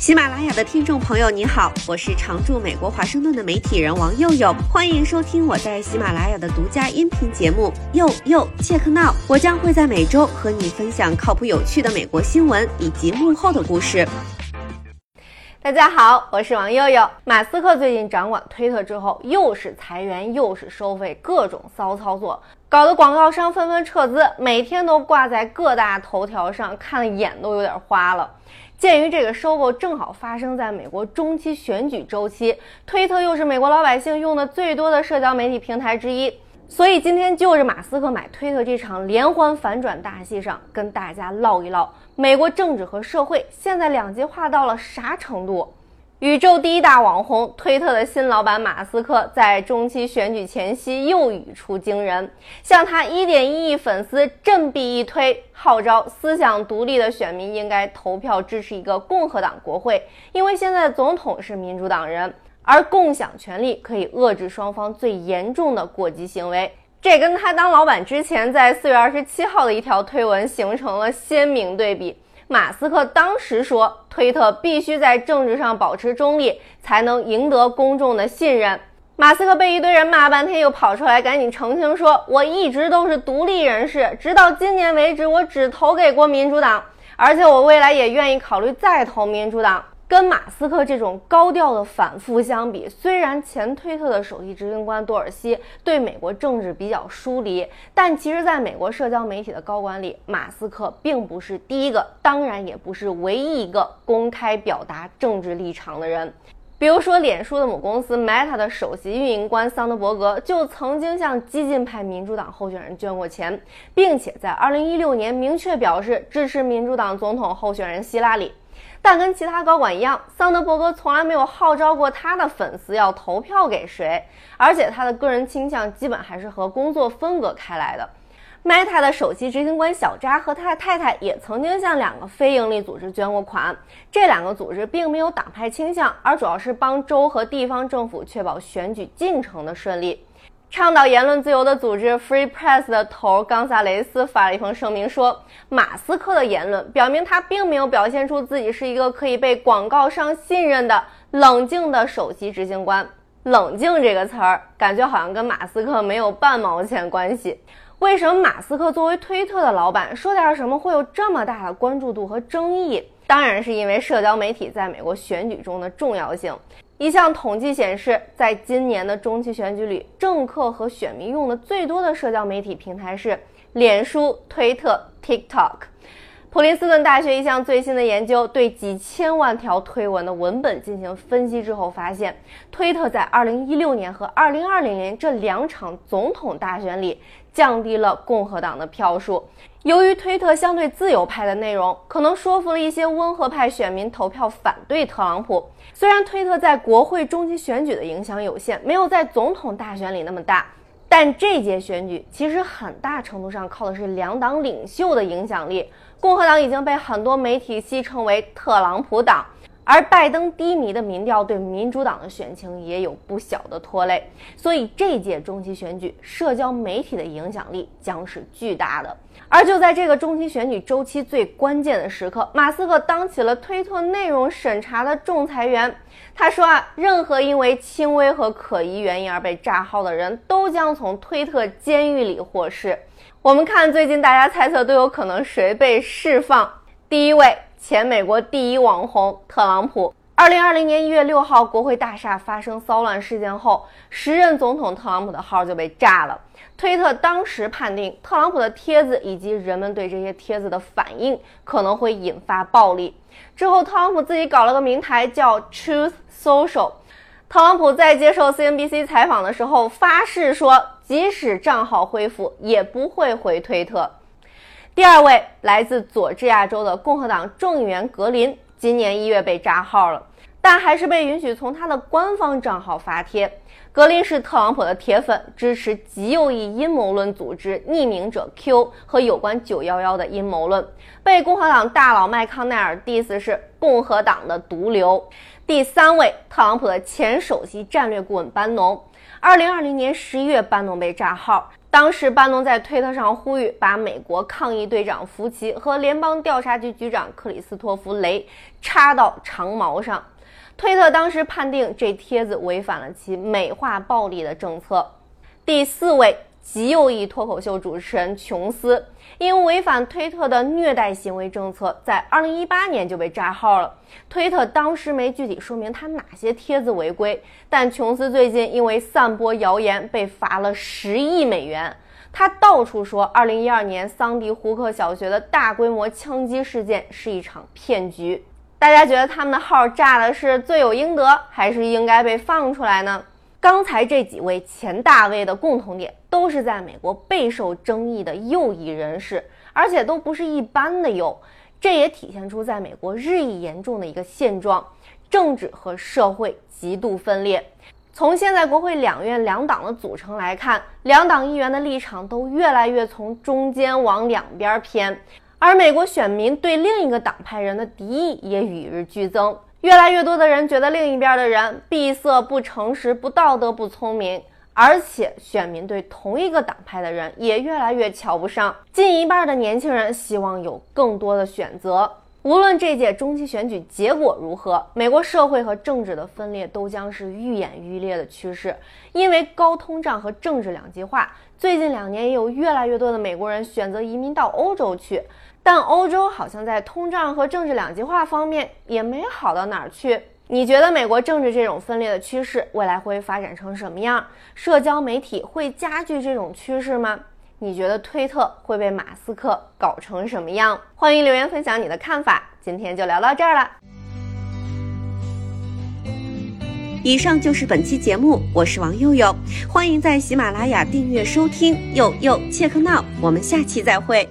喜马拉雅的听众朋友你好，我是常驻美国华盛顿的媒体人王佑佑，欢迎收听我在喜马拉雅的独家音频节目佑佑 Check Now。 我将会在每周和你分享靠谱有趣的美国新闻以及幕后的故事。大家好，我是王佑佑。马斯克最近掌管推特之后，又是裁员又是收费，各种骚操作，搞得广告商纷纷撤资，每天都挂在各大头条上，看得眼都有点花了。鉴于这个收购正好发生在美国中期选举周期，推特又是美国老百姓用的最多的社交媒体平台之一，所以今天就着马斯克买推特这场连环反转大戏上，跟大家唠一唠美国政治和社会现在两极化到了啥程度。宇宙第一大网红推特的新老板马斯克在中期选举前夕又语出惊人，向他 1.1 亿粉丝振臂一推，号召思想独立的选民应该投票支持一个共和党国会，因为现在的总统是民主党人，而共享权力可以遏制双方最严重的过激行为。这跟他当老板之前在4月27号的一条推文形成了鲜明对比。马斯克当时说，推特必须在政治上保持中立，才能赢得公众的信任。马斯克被一堆人骂半天，又跑出来赶紧澄清说，我一直都是独立人士，直到今年为止我只投给过民主党，而且我未来也愿意考虑再投民主党。跟马斯克这种高调的反复相比，虽然前推特的首席执行官多尔西对美国政治比较疏离，但其实在美国社交媒体的高管里，马斯克并不是第一个，当然也不是唯一一个公开表达政治立场的人。比如说，脸书的母公司 Meta 的首席运营官桑德伯格就曾经向激进派民主党候选人捐过钱，并且在2016年明确表示支持民主党总统候选人希拉里。但跟其他高管一样，桑德伯格从来没有号召过他的粉丝要投票给谁，而且他的个人倾向基本还是和工作分隔开来的。Meta 的首席执行官小扎和他的太太也曾经向两个非营利组织捐过款，这两个组织并没有党派倾向，而主要是帮州和地方政府确保选举进程的顺利。倡导言论自由的组织 Free Press 的头冈萨雷斯发了一封声明说，马斯克的言论表明他并没有表现出自己是一个可以被广告商信任的冷静的首席执行官。冷静这个词儿，感觉好像跟马斯克没有半毛钱关系。为什么马斯克作为推特的老板说点什么会有这么大的关注度和争议？当然是因为社交媒体在美国选举中的重要性。一项统计显示，在今年的中期选举里，政客和选民用的最多的社交媒体平台是脸书、推特、TikTok。普林斯顿大学一项最新的研究对几千万条推文的文本进行分析之后发现，推特在2016年和2020年这两场总统大选里降低了共和党的票数。由于推特相对自由派的内容可能说服了一些温和派选民投票反对特朗普，虽然推特在国会中期选举的影响有限，没有在总统大选里那么大，但这届选举其实很大程度上靠的是两党领袖的影响力。共和党已经被很多媒体戏称为特朗普党，而拜登低迷的民调对民主党的选情也有不小的拖累，所以这届中期选举社交媒体的影响力将是巨大的。而就在这个中期选举周期最关键的时刻，马斯克当起了推特内容审查的仲裁员。他说任何因为轻微和可疑原因而被炸号的人都将从推特监狱里获释。我们看最近大家猜测都有可能谁被释放。第一位，前美国第一网红特朗普。2020年1月6号国会大厦发生骚乱事件后，时任总统特朗普的号就被炸了。推特当时判定特朗普的帖子以及人们对这些帖子的反应可能会引发暴力。之后特朗普自己搞了个名台叫 Truth Social。特朗普在接受 CNBC 采访的时候发誓说，即使账号恢复也不会回推特。第二位，来自佐治亚州的共和党众议员格林，今年1月被炸号了，但还是被允许从他的官方账号发帖。格林是特朗普的铁粉，支持极右翼阴谋论组织匿名者 Q 和有关911的阴谋论，被共和党大佬麦康奈尔 diss 是共和党的毒瘤。第三位，特朗普的前首席战略顾问班农。2020年11月班农被炸号，当时班农在推特上呼吁把美国抗议队长福奇和联邦调查局局长克里斯托弗雷插到长矛上。推特当时判定这帖子违反了其美化暴力的政策。第四位，极右翼脱口秀主持人琼斯因违反推特的虐待行为政策，在2018年就被炸号了。推特当时没具体说明他哪些帖子违规，但琼斯最近因为散播谣言被罚了10亿美元。他到处说2012年桑迪胡克小学的大规模枪击事件是一场骗局。大家觉得他们的号炸的是罪有应得，还是应该被放出来呢？刚才这几位前大 V 的共同点都是在美国备受争议的右翼人士，而且都不是一般的右。这也体现出在美国日益严重的一个现状，政治和社会极度分裂。从现在国会两院两党的组成来看，两党议员的立场都越来越从中间往两边偏，而美国选民对另一个党派人的敌意也与日俱增。越来越多的人觉得另一边的人闭塞、不诚实、不道德、不聪明，而且选民对同一个党派的人也越来越瞧不上。近一半的年轻人希望有更多的选择。无论这届中期选举结果如何，美国社会和政治的分裂都将是愈演愈烈的趋势。因为高通胀和政治两极化，最近2年也有越来越多的美国人选择移民到欧洲去，但欧洲好像在通胀和政治两极化方面也没好到哪儿去。你觉得美国政治这种分裂的趋势未来会发展成什么样？社交媒体会加剧这种趋势吗？你觉得推特会被马斯克搞成什么样？欢迎留言分享你的看法，今天就聊到这儿了。以上就是本期节目，我是王佑佑，欢迎在喜马拉雅订阅收听佑佑切克闹，我们下期再会。